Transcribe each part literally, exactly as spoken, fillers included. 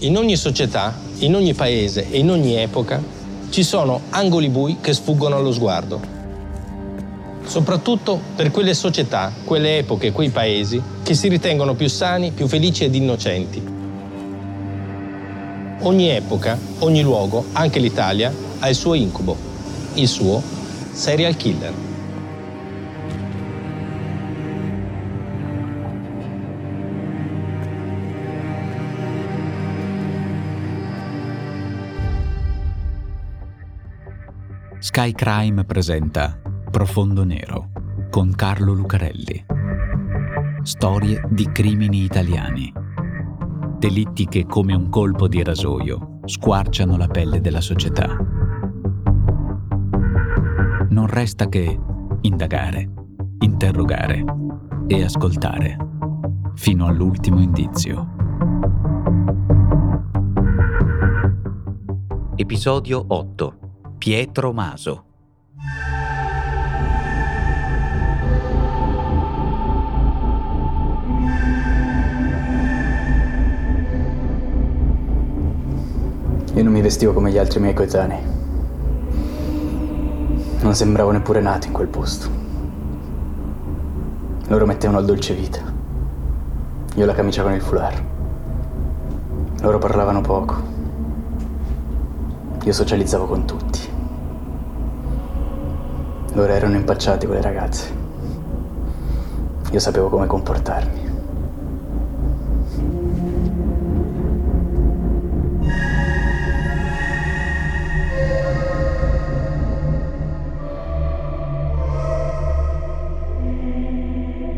In ogni società, in ogni paese e in ogni epoca ci sono angoli bui che sfuggono allo sguardo. Soprattutto per quelle società, quelle epoche, quei paesi che si ritengono più sani, più felici ed innocenti. Ogni epoca, ogni luogo, anche l'Italia, ha il suo incubo, il suo serial killer. Sky Crime presenta Profondo Nero con Carlo Lucarelli. Storie di crimini italiani. Delitti che, come un colpo di rasoio, squarciano la pelle della società. Non resta che indagare, interrogare e ascoltare fino all'ultimo indizio. Episodio otto. Pietro Maso. Io non mi vestivo come gli altri miei coetanei. Non sembravo neppure nato in quel posto. Loro mettevano il dolce vita. Io la camicia con il foulard. Loro parlavano poco. Io socializzavo con tutti. Loro erano impacciati con le ragazze. Io sapevo come comportarmi.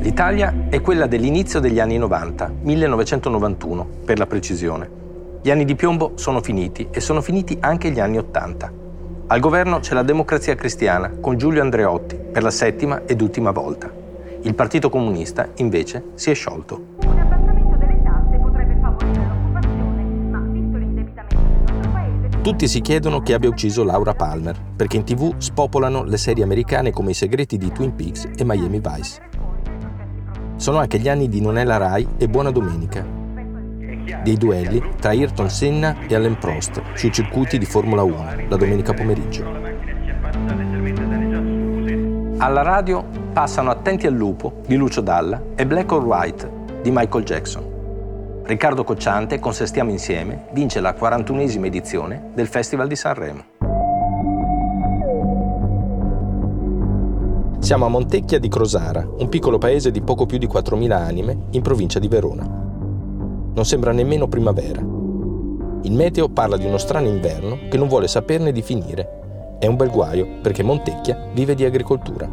L'Italia è quella dell'inizio degli anni novanta, millenovecentonovantuno per la precisione. Gli anni di piombo sono finiti e sono finiti anche gli anni ottanta. Al governo c'è la Democrazia Cristiana con Giulio Andreotti per la settima ed ultima volta. Il Partito Comunista invece si è sciolto. Un abbassamento delle tasse potrebbe favorire l'occupazione, ma visto l'indebitamento del nostro paese... Tutti si chiedono chi abbia ucciso Laura Palmer, perché in tivù spopolano le serie americane come I segreti di Twin Peaks e Miami Vice. Sono anche gli anni di Non è la Rai e Buona Domenica, dei duelli tra Ayrton Senna e Alain Prost sui circuiti di Formula uno la domenica pomeriggio. Alla radio passano Attenti al lupo di Lucio Dalla e Black or White di Michael Jackson. Riccardo Cocciante con Se stiamo insieme vince la quarantunesima edizione del Festival di Sanremo. Siamo a Montecchia di Crosara, un piccolo paese di poco più di quattromila anime in provincia di Verona. Non sembra nemmeno primavera. Il meteo parla di uno strano inverno che non vuole saperne di finire. È un bel guaio perché Montecchia vive di agricoltura.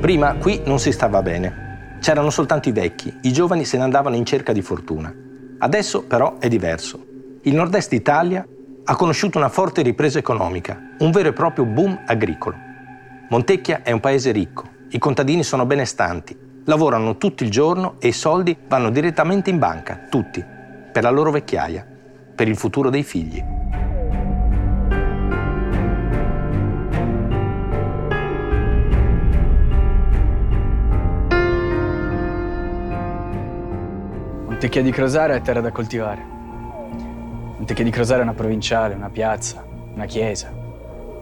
Prima qui non si stava bene. C'erano soltanto i vecchi, i giovani se ne andavano in cerca di fortuna. Adesso però è diverso. Il nord-est Italia ha conosciuto una forte ripresa economica, un vero e proprio boom agricolo. Montecchia è un paese ricco, i contadini sono benestanti, lavorano tutto il giorno e i soldi vanno direttamente in banca, tutti, per la loro vecchiaia, per il futuro dei figli. Montecchia di Crosara è terra da coltivare. Montecchia di Crosara è una provinciale, una piazza, una chiesa.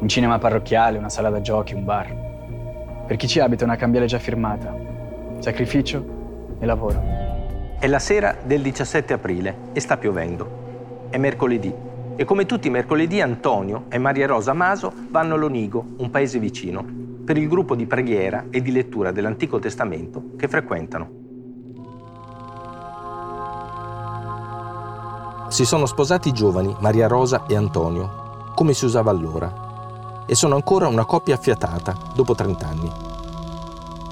Un cinema parrocchiale, una sala da giochi, un bar. Per chi ci abita una cambiale già firmata. Sacrificio e lavoro. È la sera del diciassette aprile e sta piovendo. È mercoledì. E come tutti i mercoledì Antonio e Maria Rosa Maso vanno all'Onigo, un paese vicino, per il gruppo di preghiera e di lettura dell'Antico Testamento che frequentano. Si sono sposati giovani Maria Rosa e Antonio, come si usava allora. E sono ancora una coppia affiatata, dopo trent'anni.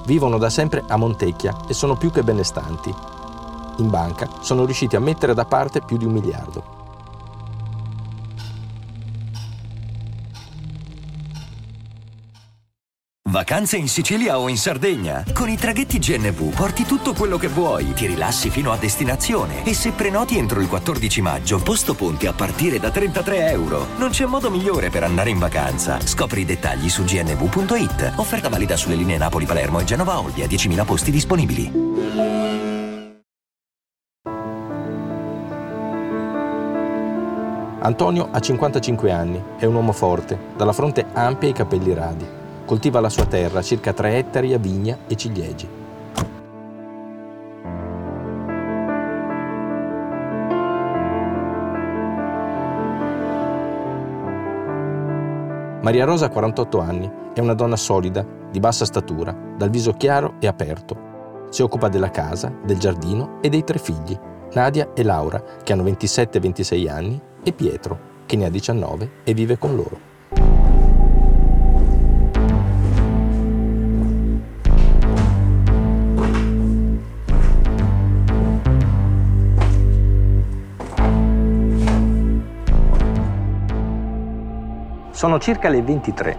vivono da sempre a Montecchia e sono più che benestanti. In banca sono riusciti a mettere da parte più di un miliardo. Vacanze in Sicilia o in Sardegna? Con i traghetti G N V porti tutto quello che vuoi, ti rilassi fino a destinazione e se prenoti entro il quattordici maggio, posto ponti a partire da trentatré euro. Non c'è modo migliore per andare in vacanza. Scopri i dettagli su g n v punto i t. Offerta valida sulle linee Napoli-Palermo e Genova-Olbia, diecimila posti disponibili. Antonio ha cinquantacinque anni, è un uomo forte, dalla fronte ampia e i capelli radi. Coltiva la sua terra, circa tre ettari a vigna e ciliegi. Maria Rosa ha quarantotto anni, è una donna solida, di bassa statura, dal viso chiaro e aperto. Si occupa della casa, del giardino e dei tre figli, Nadia e Laura, che hanno ventisette e ventisei anni, e Pietro, che ne ha diciannove e vive con loro. Sono circa le ventitré.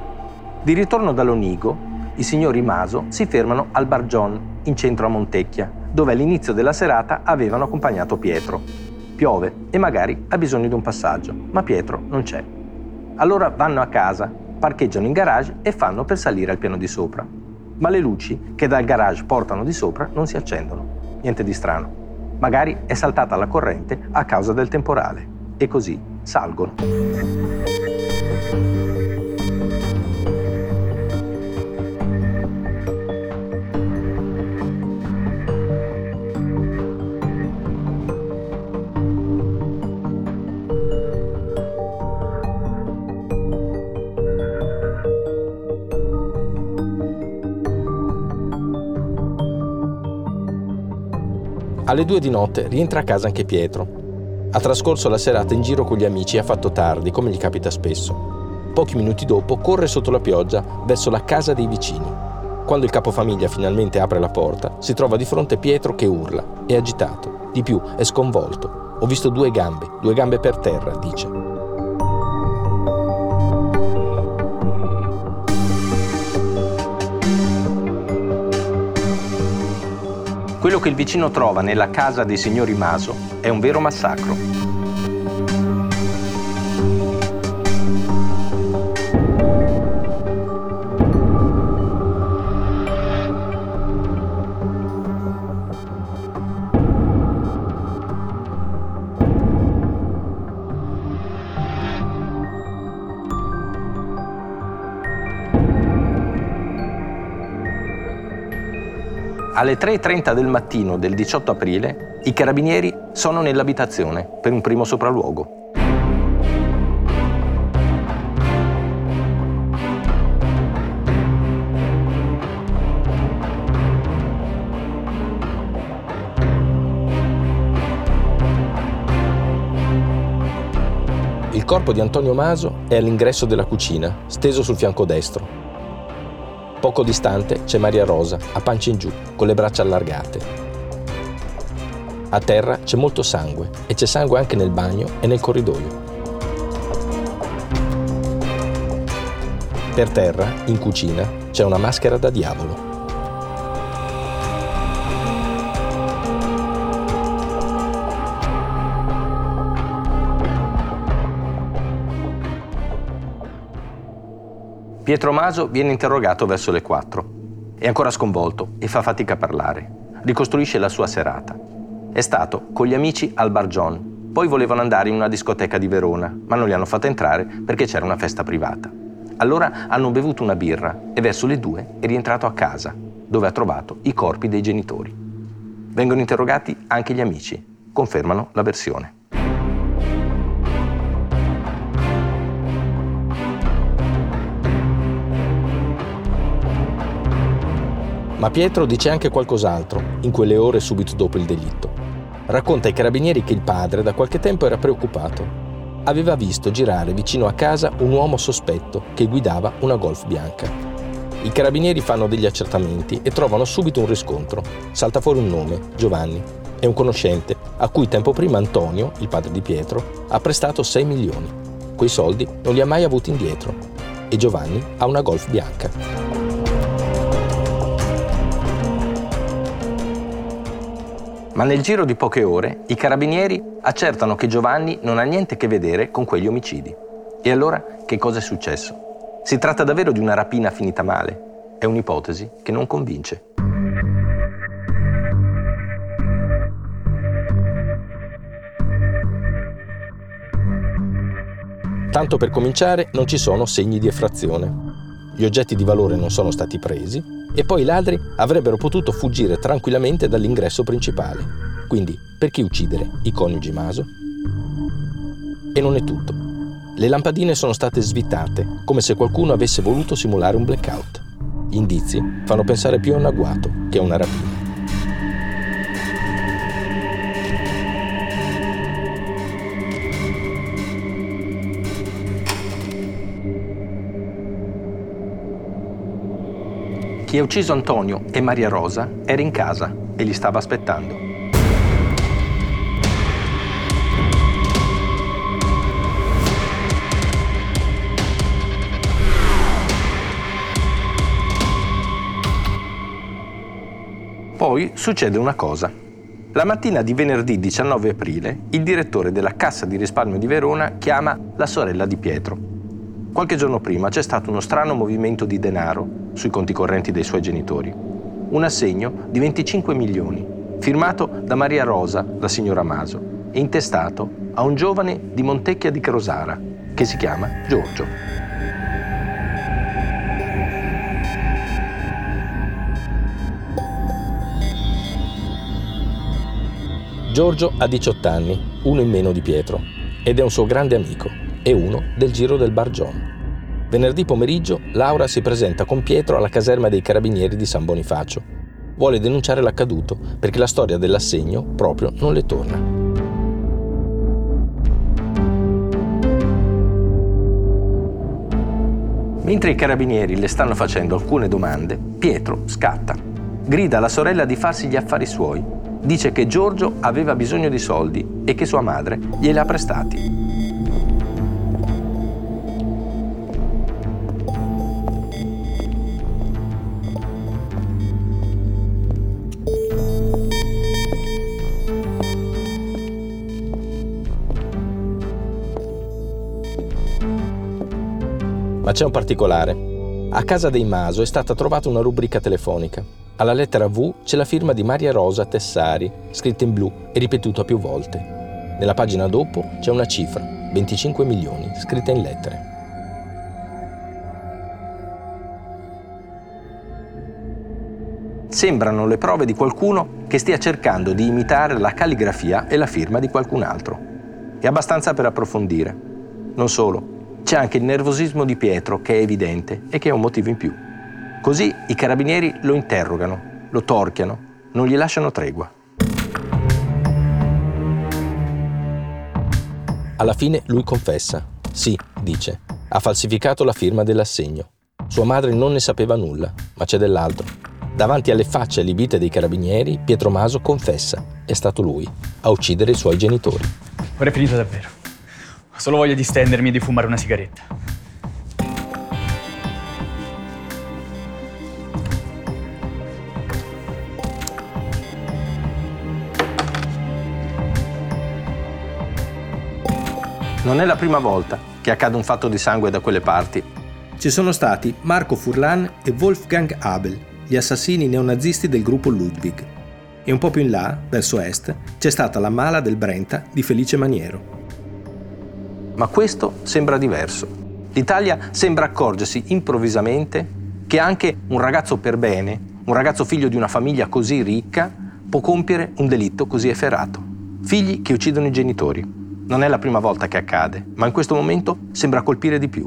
Di ritorno dall'Onigo, i signori Maso si fermano al Bar John, in centro a Montecchia, dove all'inizio della serata avevano accompagnato Pietro. Piove e magari ha bisogno di un passaggio, ma Pietro non c'è. Allora vanno a casa, parcheggiano in garage e fanno per salire al piano di sopra. Ma le luci che dal garage portano di sopra non si accendono. Niente di strano. Magari è saltata la corrente a causa del temporale. E così salgono. Alle due di notte rientra a casa anche Pietro. Ha trascorso la serata in giro con gli amici e ha fatto tardi, come gli capita spesso. Pochi minuti dopo corre sotto la pioggia verso la casa dei vicini. Quando il capofamiglia finalmente apre la porta, si trova di fronte Pietro che urla, è agitato, di più è sconvolto. Ho visto due gambe, due gambe per terra, dice. Quello che il vicino trova nella casa dei signori Maso è un vero massacro. Alle tre e trenta del mattino del diciotto aprile, i carabinieri sono nell'abitazione per un primo sopralluogo. Il corpo di Antonio Maso è all'ingresso della cucina, steso sul fianco destro. Poco distante c'è Maria Rosa, a pancia in giù, con le braccia allargate. A terra c'è molto sangue, e c'è sangue anche nel bagno e nel corridoio. Per terra, in cucina, c'è una maschera da diavolo. Pietro Maso viene interrogato verso le quattro. È ancora sconvolto e fa fatica a parlare. Ricostruisce la sua serata. È stato con gli amici al Bar John. Poi volevano andare in una discoteca di Verona, ma non li hanno fatto entrare perché c'era una festa privata. Allora hanno bevuto una birra e verso le due è rientrato a casa, dove ha trovato i corpi dei genitori. Vengono interrogati anche gli amici. Confermano la versione. Ma Pietro dice anche qualcos'altro, in quelle ore subito dopo il delitto. Racconta ai carabinieri che il padre da qualche tempo era preoccupato. Aveva visto girare vicino a casa un uomo sospetto che guidava una Golf bianca. I carabinieri fanno degli accertamenti e trovano subito un riscontro. Salta fuori un nome, Giovanni. È un conoscente, a cui tempo prima Antonio, il padre di Pietro, ha prestato sei milioni. Quei soldi non li ha mai avuti indietro. E Giovanni ha una Golf bianca. Ma nel giro di poche ore i carabinieri accertano che Giovanni non ha niente a che vedere con quegli omicidi. E allora che cosa è successo? Si tratta davvero di una rapina finita male? È un'ipotesi che non convince. Tanto per cominciare, non ci sono segni di effrazione. Gli oggetti di valore non sono stati presi e poi i ladri avrebbero potuto fuggire tranquillamente dall'ingresso principale. Quindi, perché uccidere i coniugi Maso? E non è tutto. Le lampadine sono state svitate, come se qualcuno avesse voluto simulare un blackout. Gli indizi fanno pensare più a un agguato che a una rapina. Chi ha ucciso Antonio e Maria Rosa era in casa e li stava aspettando. Poi succede una cosa. La mattina di venerdì diciannove aprile, il direttore della Cassa di Risparmio di Verona chiama la sorella di Pietro. Qualche giorno prima c'è stato uno strano movimento di denaro sui conti correnti dei suoi genitori. Un assegno di venticinque milioni, firmato da Maria Rosa, la signora Maso, e intestato a un giovane di Montecchia di Crosara, che si chiama Giorgio. Giorgio ha diciotto anni, uno in meno di Pietro, ed è un suo grande amico e uno del giro del Bar John. Venerdì pomeriggio Laura si presenta con Pietro alla caserma dei Carabinieri di San Bonifacio. Vuole denunciare l'accaduto perché la storia dell'assegno proprio non le torna. Mentre i Carabinieri le stanno facendo alcune domande, Pietro scatta. Grida alla sorella di farsi gli affari suoi. Dice che Giorgio aveva bisogno di soldi e che sua madre gliel'ha prestati. Ma c'è un particolare. A casa dei Maso è stata trovata una rubrica telefonica. Alla lettera V c'è la firma di Maria Rosa Tessari, scritta in blu e ripetuta più volte. Nella pagina dopo c'è una cifra, venticinque milioni, scritta in lettere. Sembrano le prove di qualcuno che stia cercando di imitare la calligrafia e la firma di qualcun altro. È abbastanza per approfondire. Non solo, c'è anche il nervosismo di Pietro, che è evidente e che è un motivo in più. Così i carabinieri lo interrogano, lo torchiano, non gli lasciano tregua. Alla fine lui confessa. Sì, dice, ha falsificato la firma dell'assegno. Sua madre non ne sapeva nulla, ma c'è dell'altro. Davanti alle facce allibite dei carabinieri, Pietro Maso confessa. È stato lui a uccidere i suoi genitori. Ora è finita davvero. Ho solo voglia di stendermi e di fumare una sigaretta. Non è la prima volta che accade un fatto di sangue da quelle parti. Ci sono stati Marco Furlan e Wolfgang Abel, gli assassini neonazisti del gruppo Ludwig. E un po' più in là, verso est, c'è stata la mala del Brenta di Felice Maniero. Ma questo sembra diverso. L'Italia sembra accorgersi improvvisamente che anche un ragazzo per bene, un ragazzo figlio di una famiglia così ricca, può compiere un delitto così efferato. Figli che uccidono i genitori. Non è la prima volta che accade, ma in questo momento sembra colpire di più.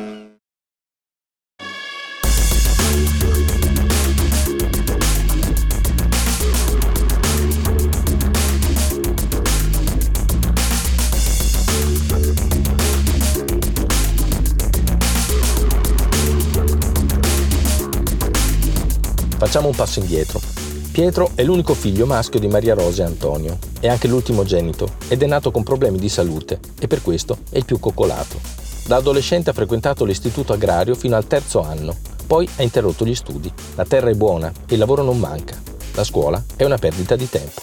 Facciamo un passo indietro. Pietro è l'unico figlio maschio di Maria Rosa e Antonio. È anche l'ultimogenito ed è nato con problemi di salute e per questo è il più coccolato. Da adolescente ha frequentato l'istituto agrario fino al terzo anno, poi ha interrotto gli studi. La terra è buona e il lavoro non manca. La scuola è una perdita di tempo.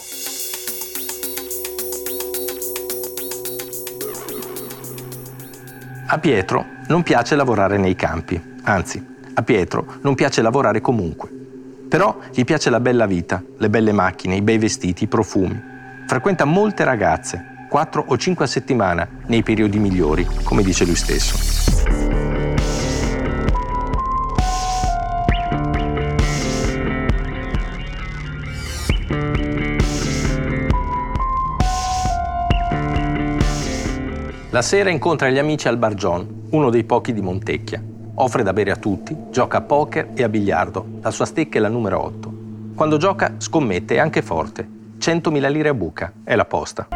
A Pietro non piace lavorare nei campi, anzi, a Pietro non piace lavorare comunque. Però gli piace la bella vita, le belle macchine, i bei vestiti, i profumi. Frequenta molte ragazze, quattro o cinque a settimana, nei periodi migliori, come dice lui stesso. La sera incontra gli amici al Bar John, uno dei pochi di Montecchia. Offre da bere a tutti, gioca a poker e a biliardo, la sua stecca è la numero otto. Quando gioca scommette anche forte, centomila lire a buca, è la posta.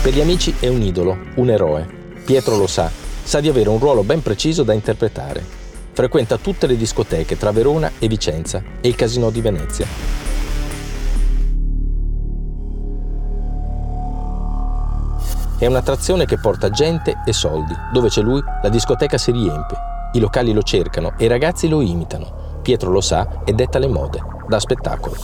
Per gli amici è un idolo, un eroe. Pietro lo sa, sa di avere un ruolo ben preciso da interpretare. Frequenta tutte le discoteche tra Verona e Vicenza e il Casinò di Venezia. È un'attrazione che porta gente e soldi. Dove c'è lui, la discoteca si riempie. I locali lo cercano e i ragazzi lo imitano. Pietro lo sa e detta le mode, dà spettacolo.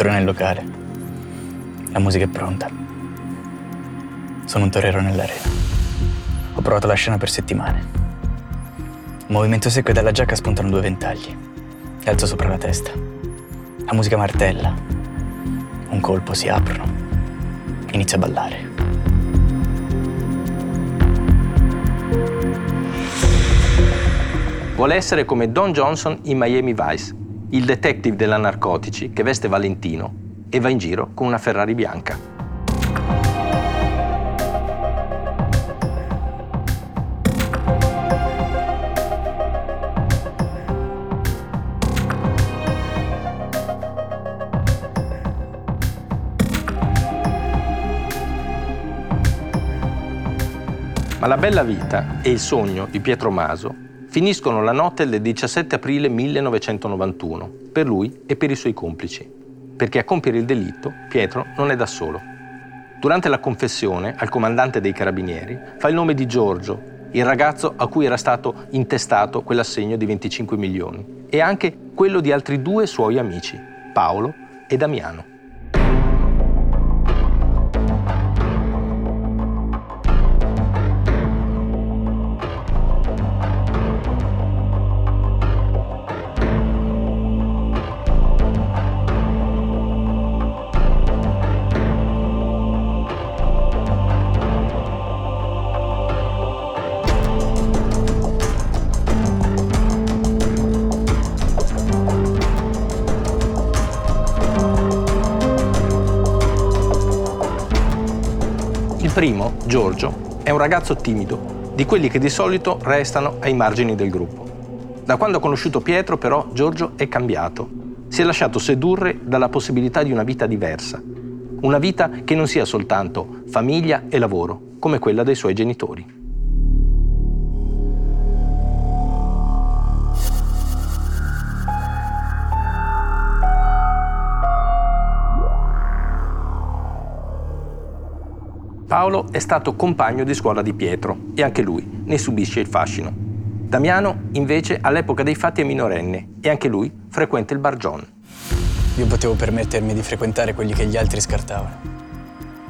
Entro nel locale. La musica è pronta. Sono un torero nell'arena. Ho provato la scena per settimane. Un movimento secco e dalla giacca spuntano due ventagli. Li alzo sopra la testa. La musica martella. Un colpo, si aprono. Inizio a ballare. Vuole essere come Don Johnson in Miami Vice, il detective della narcotici che veste Valentino e va in giro con una Ferrari bianca. Ma la bella vita e il sogno di Pietro Maso finiscono la notte del diciassette aprile millenovecentonovantuno, per lui e per i suoi complici, perché a compiere il delitto Pietro non è da solo. Durante la confessione al comandante dei carabinieri fa il nome di Giorgio, il ragazzo a cui era stato intestato quell'assegno di venticinque milioni, e anche quello di altri due suoi amici, Paolo e Damiano. Il primo, Giorgio, è un ragazzo timido, di quelli che di solito restano ai margini del gruppo. Da quando ha conosciuto Pietro, però, Giorgio è cambiato. Si è lasciato sedurre dalla possibilità di una vita diversa. Una vita che non sia soltanto famiglia e lavoro, come quella dei suoi genitori. Paolo è stato compagno di scuola di Pietro e anche lui ne subisce il fascino. Damiano, invece, all'epoca dei fatti è minorenne e anche lui frequenta il Bar John. Io potevo permettermi di frequentare quelli che gli altri scartavano.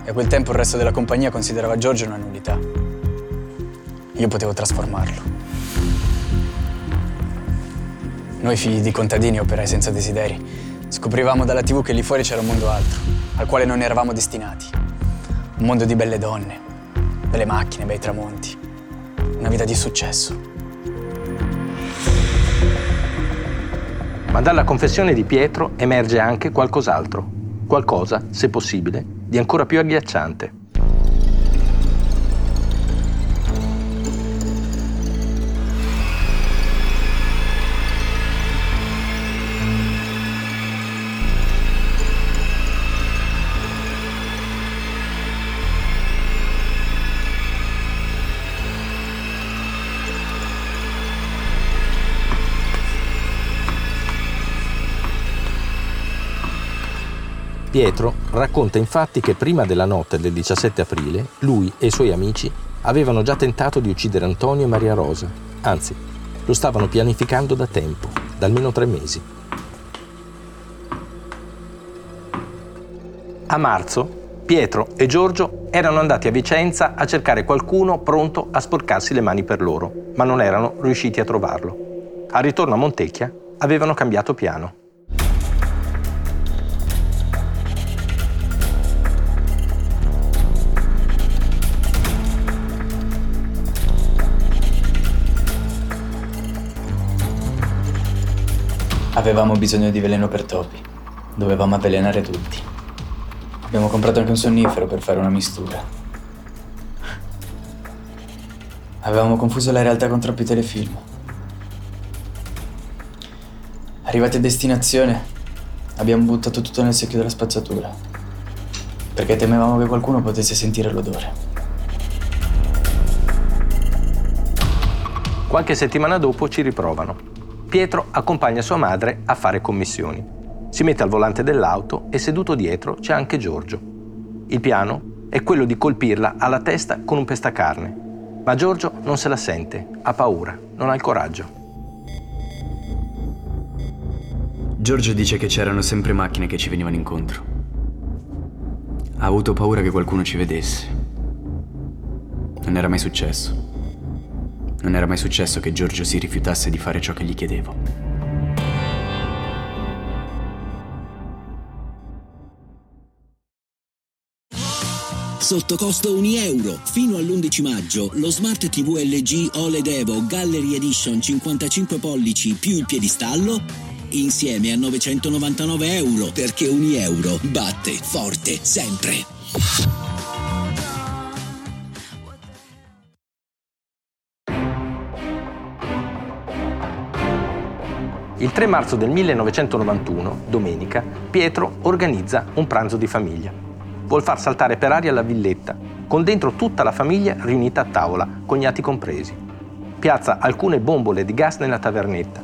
E a quel tempo il resto della compagnia considerava Giorgio una nullità. Io potevo trasformarlo. Noi figli di contadini, operai senza desideri, scoprivamo dalla tivù che lì fuori c'era un mondo altro, al quale non eravamo destinati. Un mondo di belle donne, belle macchine, bei tramonti. Una vita di successo. Ma dalla confessione di Pietro emerge anche qualcos'altro. Qualcosa, se possibile, di ancora più agghiacciante. Pietro racconta infatti che prima della notte del diciassette aprile lui e i suoi amici avevano già tentato di uccidere Antonio e Maria Rosa. Anzi, lo stavano pianificando da tempo, da almeno tre mesi. A marzo, Pietro e Giorgio erano andati a Vicenza a cercare qualcuno pronto a sporcarsi le mani per loro, ma non erano riusciti a trovarlo. Al ritorno a Montecchia avevano cambiato piano. Avevamo bisogno di veleno per topi. Dovevamo avvelenare tutti. Abbiamo comprato anche un sonnifero per fare una mistura. Avevamo confuso la realtà con troppi telefilm. Arrivati a destinazione, abbiamo buttato tutto nel secchio della spazzatura, perché temevamo che qualcuno potesse sentire l'odore. Qualche settimana dopo ci riprovano. Pietro accompagna sua madre a fare commissioni. Si mette al volante dell'auto e seduto dietro c'è anche Giorgio. Il piano è quello di colpirla alla testa con un pestacarne, ma Giorgio non se la sente, ha paura, non ha il coraggio. Giorgio dice che c'erano sempre macchine che ci venivano incontro. Ha avuto paura che qualcuno ci vedesse. Non era mai successo. Non era mai successo che Giorgio si rifiutasse di fare ciò che gli chiedevo. Sotto costo un euro. Fino all'undici maggio lo Smart tivù L G O L E D Evo Gallery Edition cinquantacinque pollici più il piedistallo insieme a novecentonovantanove euro, perché un euro batte forte sempre. Il tre marzo del millenovecentonovantuno, domenica, Pietro organizza un pranzo di famiglia. Vuol far saltare per aria la villetta, con dentro tutta la famiglia riunita a tavola, cognati compresi. Piazza alcune bombole di gas nella tavernetta,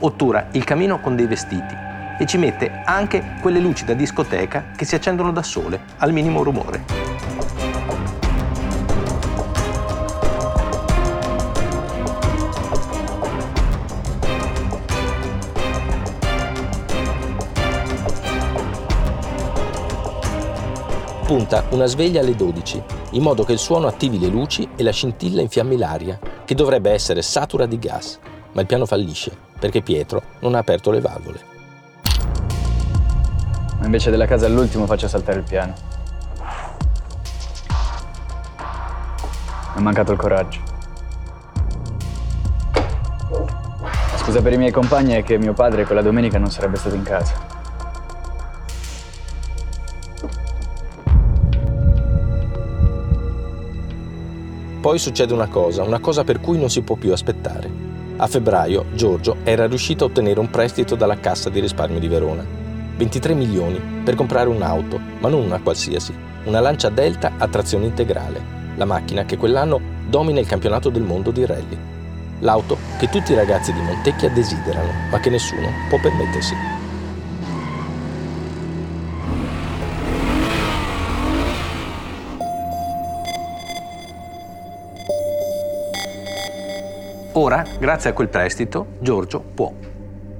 ottura il camino con dei vestiti e ci mette anche quelle luci da discoteca che si accendono da sole al minimo rumore. Punta una sveglia alle dodici, in modo che il suono attivi le luci e la scintilla infiammi l'aria, che dovrebbe essere satura di gas, ma il piano fallisce, perché Pietro non ha aperto le valvole. Ma invece della casa all'ultimo faccio saltare il piano. Mi è mancato il coraggio. La scusa per i miei compagni è che mio padre quella domenica non sarebbe stato in casa. Poi succede una cosa, una cosa per cui non si può più aspettare. A febbraio Giorgio era riuscito a ottenere un prestito dalla Cassa di Risparmio di Verona. ventitré milioni per comprare un'auto, ma non una qualsiasi, una Lancia Delta a trazione integrale, la macchina che quell'anno domina il campionato del mondo di rally. L'auto che tutti i ragazzi di Montecchia desiderano, ma che nessuno può permettersi. Ora, grazie a quel prestito, Giorgio può.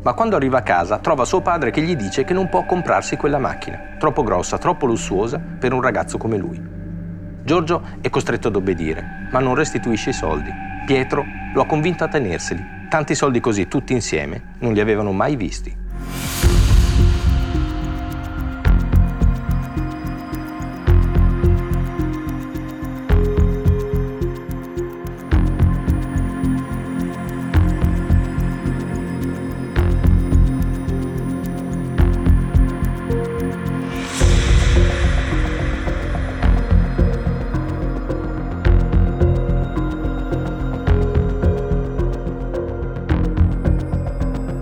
Ma quando arriva a casa trova suo padre che gli dice che non può comprarsi quella macchina, troppo grossa, troppo lussuosa per un ragazzo come lui. Giorgio è costretto ad obbedire, ma non restituisce i soldi. Pietro lo ha convinto a tenerseli. Tanti soldi così, tutti insieme, non li avevano mai visti.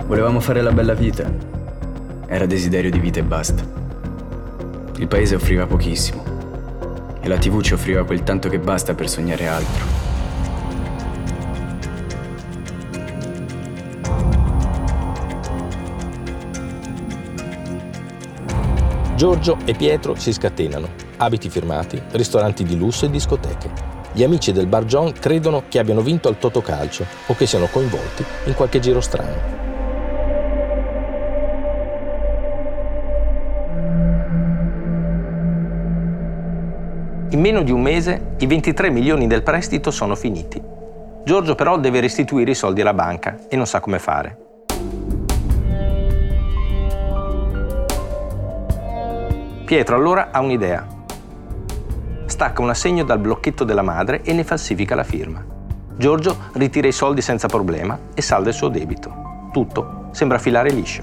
Volevamo fare la bella vita. Era desiderio di vita e basta. Il paese offriva pochissimo e la tivù ci offriva quel tanto che basta per sognare altro. Giorgio e Pietro si scatenano. Abiti firmati, ristoranti di lusso e discoteche. Gli amici del Bar John credono che abbiano vinto al Totocalcio o che siano coinvolti in qualche giro strano. In meno di un mese i ventitré milioni del prestito sono finiti. Giorgio però deve restituire i soldi alla banca e non sa come fare. Pietro allora ha un'idea. Stacca un assegno dal blocchetto della madre e ne falsifica la firma. Giorgio ritira i soldi senza problema e salda il suo debito. Tutto sembra filare liscio.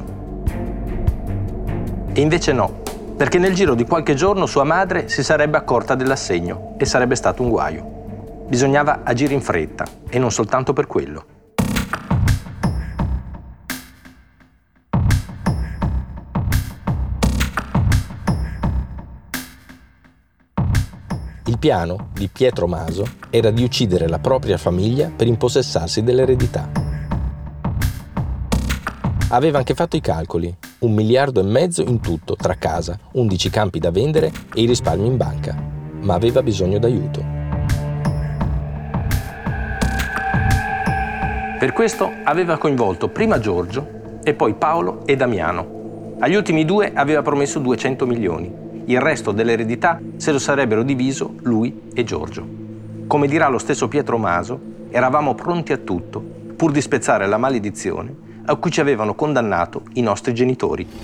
E invece no. Perché nel giro di qualche giorno sua madre si sarebbe accorta dell'assegno e sarebbe stato un guaio. Bisognava agire in fretta, e non soltanto per quello. Il piano di Pietro Maso era di uccidere la propria famiglia per impossessarsi dell'eredità. Aveva anche fatto i calcoli. Un miliardo e mezzo in tutto, tra casa, undici campi da vendere e i risparmi in banca. Ma aveva bisogno d'aiuto. Per questo aveva coinvolto prima Giorgio e poi Paolo e Damiano. Agli ultimi due aveva promesso duecento milioni. Il resto dell'eredità se lo sarebbero diviso lui e Giorgio. Come dirà lo stesso Pietro Maso, eravamo pronti a tutto, pur di spezzare la maledizione a cui ci avevano condannato i nostri genitori. Mi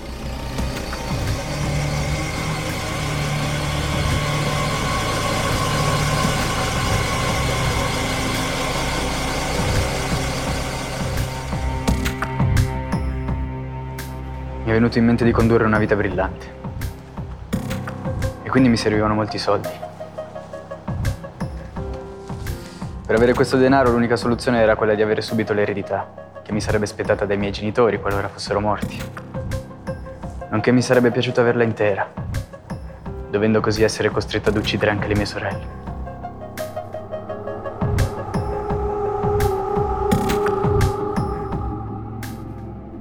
è venuto in mente di condurre una vita brillante. E quindi mi servivano molti soldi. Per avere questo denaro l'unica soluzione era quella di avere subito l'eredità, che mi sarebbe spettata dai miei genitori qualora fossero morti. Nonché mi sarebbe piaciuto averla intera, dovendo così essere costretto ad uccidere anche le mie sorelle.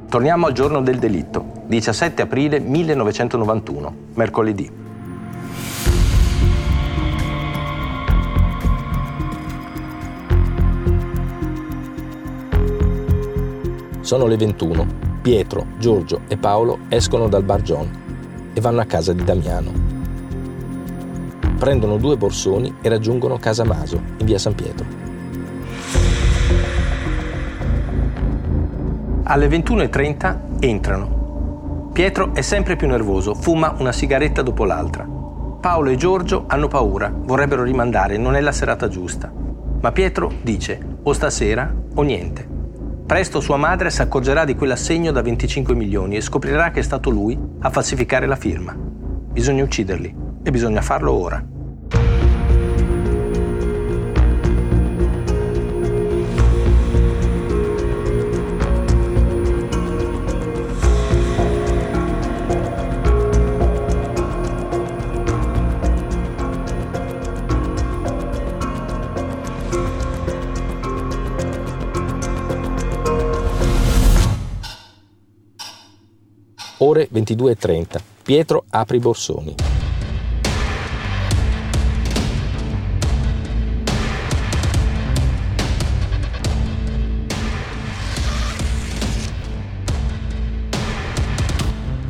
Torniamo al giorno del delitto, diciassette aprile millenovecentonovantuno, mercoledì. Sono le ventuno. Pietro, Giorgio e Paolo escono dal Bar John e vanno a casa di Damiano. Prendono due borsoni e raggiungono casa Maso, in via San Pietro. Alle ventuno e trenta entrano. Pietro è sempre più nervoso, fuma una sigaretta dopo l'altra. Paolo e Giorgio hanno paura, vorrebbero rimandare, non è la serata giusta. Ma Pietro dice o stasera o niente. Presto sua madre si accorgerà di quell'assegno da venticinque milioni e scoprirà che è stato lui a falsificare la firma. Bisogna ucciderli e bisogna farlo ora. Ore ventidue e trenta. Pietro apre i borsoni.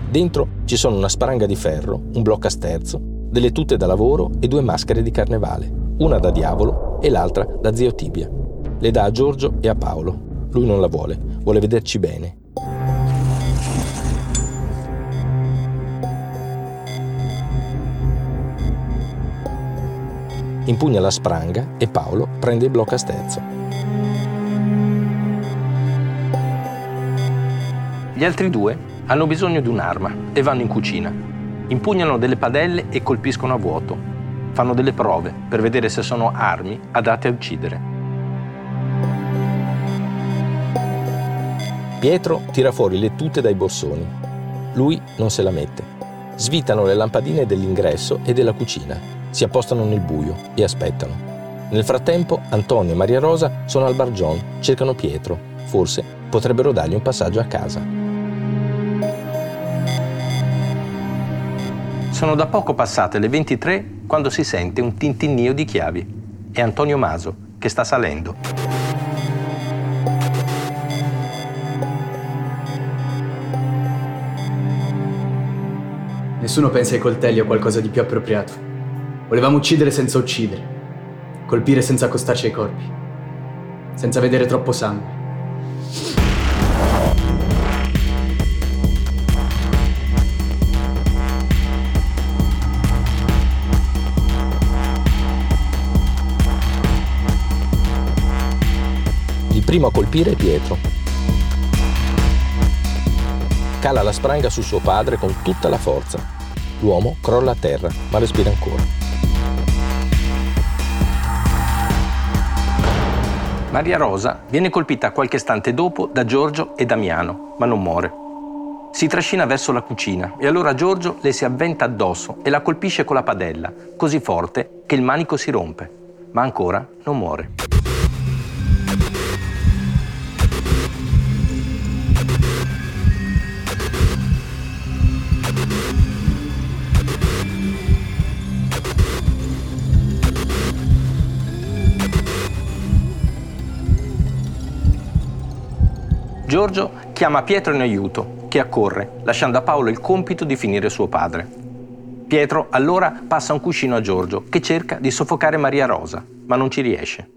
Dentro ci sono una sparanga di ferro, un blocco a sterzo, delle tute da lavoro e due maschere di carnevale, una da diavolo e l'altra da zio Tibia. Le dà a Giorgio e a Paolo. Lui non la vuole, vuole vederci bene. Impugna la spranga e Paolo prende il blocco a sterzo. Gli altri due hanno bisogno di un'arma e vanno in cucina. Impugnano delle padelle e colpiscono a vuoto. Fanno delle prove per vedere se sono armi adatte a uccidere. Pietro tira fuori le tute dai borsoni. Lui non se la mette. Svitano le lampadine dell'ingresso e della cucina. Si appostano nel buio e aspettano. Nel frattempo Antonio e Maria Rosa sono al Bar John, cercano Pietro. Forse potrebbero dargli un passaggio a casa. Sono da poco passate le ventitré quando si sente un tintinnio di chiavi. È Antonio Maso che sta salendo. Nessuno pensa ai coltelli o qualcosa di più appropriato. Volevamo uccidere senza uccidere, colpire senza accostarci ai corpi, senza vedere troppo sangue. Il primo a colpire è Pietro. Cala la spranga su suo padre con tutta la forza. L'uomo crolla a terra, ma respira ancora. Maria Rosa viene colpita qualche istante dopo da Giorgio e Damiano, ma non muore. Si trascina verso la cucina e allora Giorgio le si avventa addosso e la colpisce con la padella, così forte che il manico si rompe, ma ancora non muore. Giorgio chiama Pietro in aiuto, che accorre, lasciando a Paolo il compito di finire suo padre. Pietro allora passa un cuscino a Giorgio, che cerca di soffocare Maria Rosa, ma non ci riesce.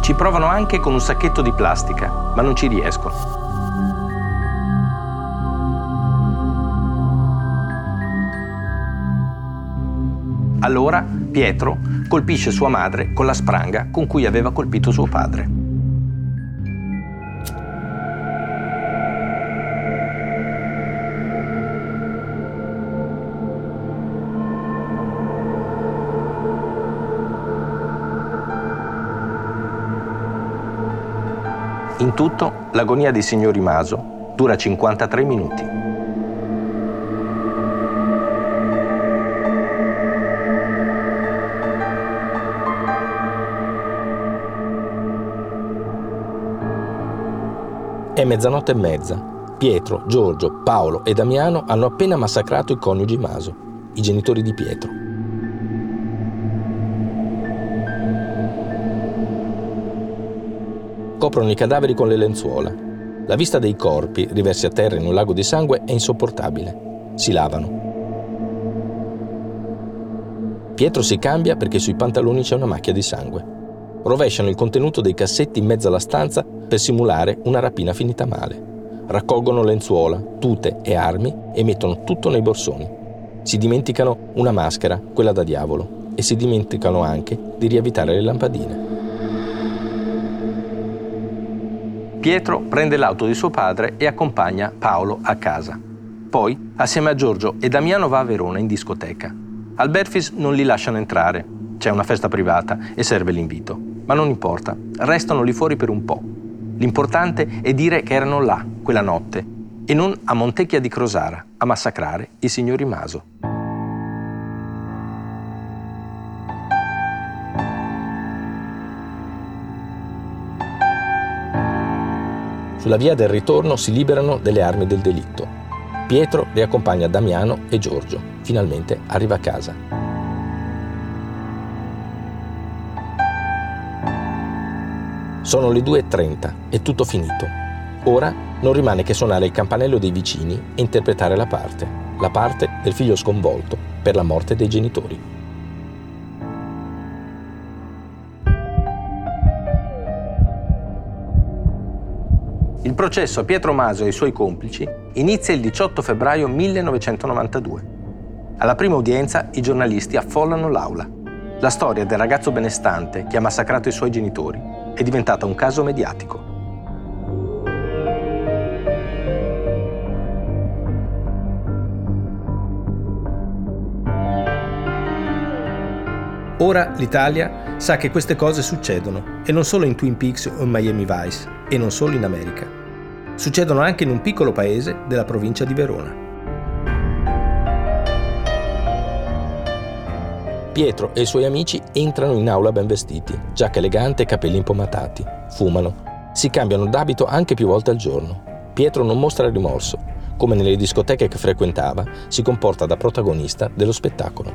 Ci provano anche con un sacchetto di plastica, ma non ci riescono. Allora Pietro colpisce sua madre con la spranga con cui aveva colpito suo padre. In tutto, l'agonia dei signori Maso dura cinquantatré minuti. È mezzanotte e mezza. Pietro, Giorgio, Paolo e Damiano hanno appena massacrato i coniugi Maso, i genitori di Pietro. Coprono i cadaveri con le lenzuola. La vista dei corpi, riversi a terra in un lago di sangue, è insopportabile. Si lavano. Pietro si cambia perché sui pantaloni c'è una macchia di sangue. Rovesciano il contenuto dei cassetti in mezzo alla stanza per simulare una rapina finita male. Raccolgono lenzuola, tute e armi e mettono tutto nei borsoni. Si dimenticano una maschera, quella da diavolo, e si dimenticano anche di riavvitare le lampadine. Pietro prende l'auto di suo padre e accompagna Paolo a casa. Poi, assieme a Giorgio e Damiano, va a Verona in discoteca. Al Berfis non li lasciano entrare. C'è una festa privata e serve l'invito. Ma non importa, restano lì fuori per un po'. L'importante è dire che erano là quella notte e non a Montecchia di Crosara a massacrare i signori Maso. Sulla via del ritorno si liberano delle armi del delitto. Pietro riaccompagna Damiano e Giorgio. Finalmente arriva a casa. Sono le due e trenta, è tutto finito. Ora non rimane che suonare il campanello dei vicini e interpretare la parte, la parte del figlio sconvolto per la morte dei genitori. Il processo a Pietro Maso e i suoi complici inizia il diciotto febbraio millenovecentonovantadue. Alla prima udienza i giornalisti affollano l'aula. La storia del ragazzo benestante che ha massacrato i suoi genitori è diventata un caso mediatico. Ora l'Italia sa che queste cose succedono, e non solo in Twin Peaks o in Miami Vice, e non solo in America. Succedono anche in un piccolo paese della provincia di Verona. Pietro e i suoi amici entrano in aula ben vestiti, giacca elegante e capelli impomatati. Fumano. Si cambiano d'abito anche più volte al giorno. Pietro non mostra rimorso. Come nelle discoteche che frequentava, si comporta da protagonista dello spettacolo.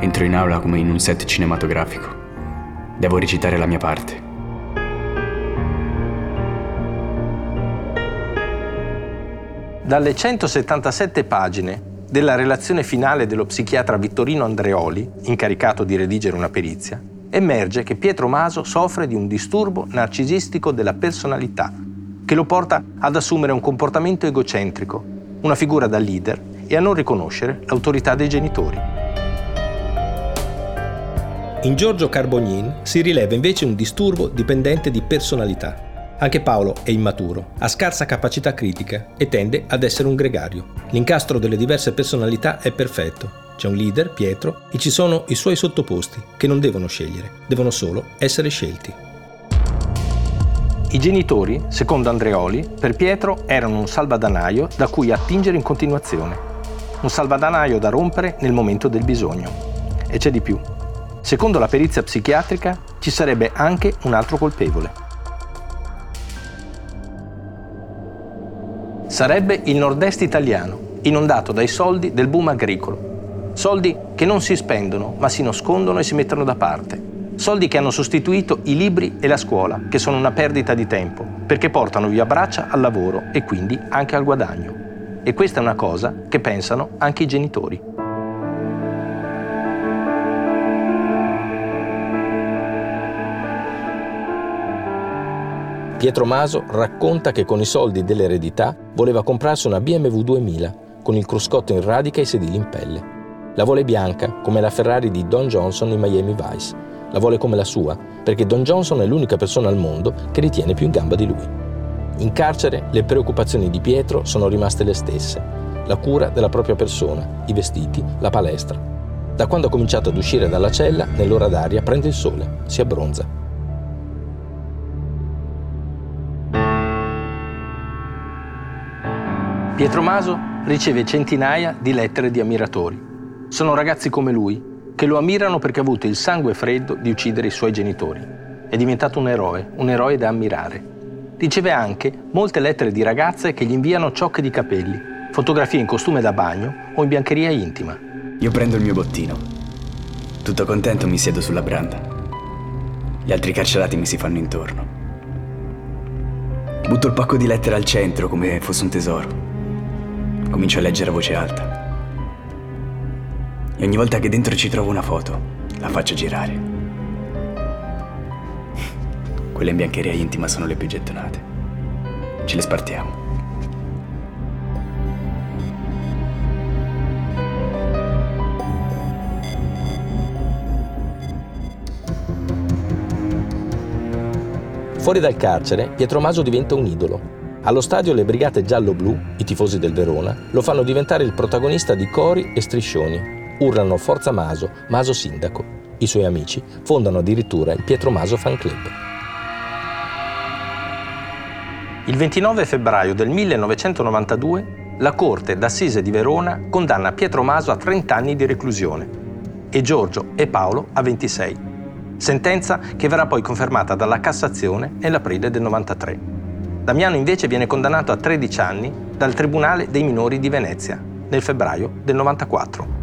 Entro in aula come in un set cinematografico. Devo recitare la mia parte. Dalle centosettantasette pagine della relazione finale dello psichiatra Vittorino Andreoli, incaricato di redigere una perizia, emerge che Pietro Maso soffre di un disturbo narcisistico della personalità, che lo porta ad assumere un comportamento egocentrico, una figura da leader e a non riconoscere l'autorità dei genitori. In Giorgio Carbonin si rileva invece un disturbo dipendente di personalità. Anche Paolo è immaturo, ha scarsa capacità critica e tende ad essere un gregario. L'incastro delle diverse personalità è perfetto. C'è un leader, Pietro, e ci sono i suoi sottoposti, che non devono scegliere, devono solo essere scelti. I genitori, secondo Andreoli, per Pietro erano un salvadanaio da cui attingere in continuazione. Un salvadanaio da rompere nel momento del bisogno. E c'è di più. Secondo la perizia psichiatrica, ci sarebbe anche un altro colpevole. Sarebbe il nord-est italiano, inondato dai soldi del boom agricolo. Soldi che non si spendono, ma si nascondono e si mettono da parte. Soldi che hanno sostituito i libri e la scuola, che sono una perdita di tempo, perché portano via braccia al lavoro e quindi anche al guadagno. E questa è una cosa che pensano anche i genitori. Pietro Maso racconta che con i soldi dell'eredità voleva comprarsi una B M W duemila con il cruscotto in radica e i sedili in pelle. La vuole bianca, come la Ferrari di Don Johnson in Miami Vice. La vuole come la sua, perché Don Johnson è l'unica persona al mondo che ritiene più in gamba di lui. In carcere le preoccupazioni di Pietro sono rimaste le stesse. La cura della propria persona, i vestiti, la palestra. Da quando ha cominciato ad uscire dalla cella, nell'ora d'aria prende il sole, si abbronza. Pietro Maso riceve centinaia di lettere di ammiratori. Sono ragazzi come lui che lo ammirano perché ha avuto il sangue freddo di uccidere i suoi genitori. È diventato un eroe, un eroe da ammirare. Riceve anche molte lettere di ragazze che gli inviano ciocche di capelli, fotografie in costume da bagno o in biancheria intima. Io prendo il mio bottino. Tutto contento mi siedo sulla branda. Gli altri carcerati mi si fanno intorno. Butto il pacco di lettere al centro come fosse un tesoro. Comincio a leggere a voce alta. E ogni volta che dentro ci trovo una foto, la faccio girare. Quelle in biancheria intima sono le più gettonate. Ce le spartiamo. Fuori dal carcere, Pietro Maso diventa un idolo. Allo stadio le Brigate Giallo-Blu, i tifosi del Verona, lo fanno diventare il protagonista di cori e striscioni. Urlano Forza Maso, Maso Sindaco. I suoi amici fondano addirittura il Pietro Maso Fan Club. Il ventinove febbraio del millenovecentonovantadue la Corte d'Assise di Verona condanna Pietro Maso a trenta anni di reclusione e Giorgio e Paolo a ventisei. Sentenza che verrà poi confermata dalla Cassazione nell'aprile del novantatré. Damiano invece viene condannato a tredici anni dal Tribunale dei Minori di Venezia nel febbraio del novantaquattro.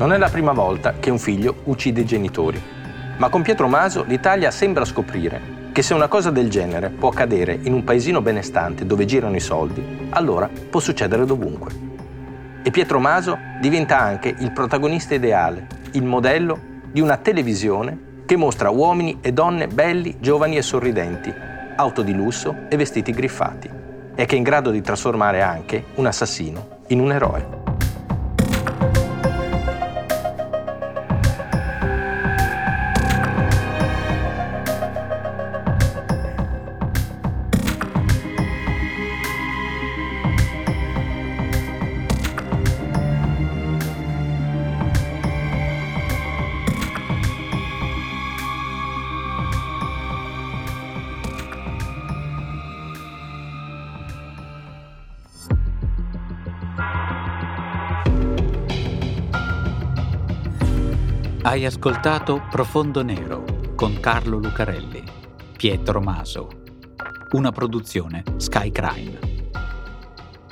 Non è la prima volta che un figlio uccide i genitori, ma con Pietro Maso l'Italia sembra scoprire che se una cosa del genere può accadere in un paesino benestante dove girano i soldi, allora può succedere dovunque. E Pietro Maso diventa anche il protagonista ideale, il modello di una televisione che mostra uomini e donne belli, giovani e sorridenti, auto di lusso e vestiti griffati, e che è in grado di trasformare anche un assassino in un eroe. Hai ascoltato Profondo Nero con Carlo Lucarelli, Pietro Maso, una produzione Sky Crime.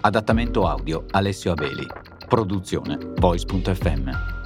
Adattamento audio Alessio Abeli, produzione Voice punto effe emme.